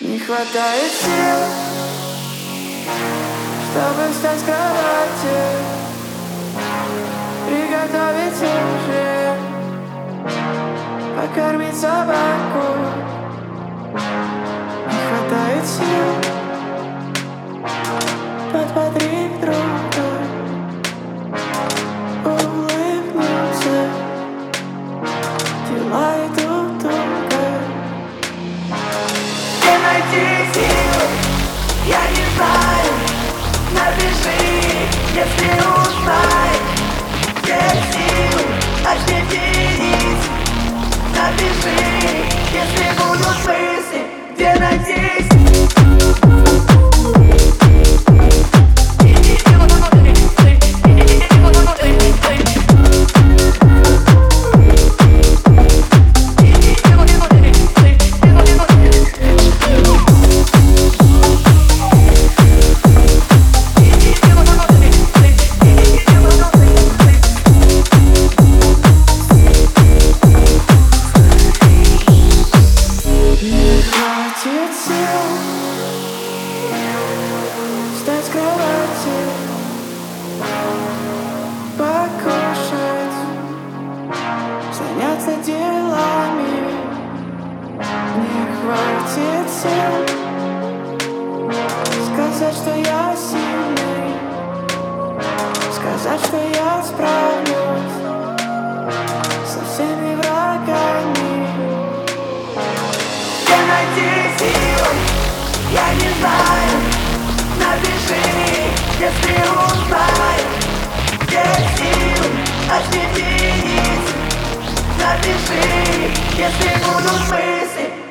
Не хватает сил, чтобы встать с кровати, приготовить ужин, покормить собаку. Не хватает сил подбодрить друга, улыбнуться, дела идут туго. Где найти силы, я не знаю, напиши, если узнаешь. Где силы, очнитесь, напиши, если будут мысли, где найти силы. Встать с кровати, покушать, заняться делами. Не хватит сил сказать, что я сильный, сказать, что я справлюсь со всеми врагами. Где найти силы, я не знаю. Напиши, если узнаешь, где сил, очнитесь. Напиши, если будут мысли.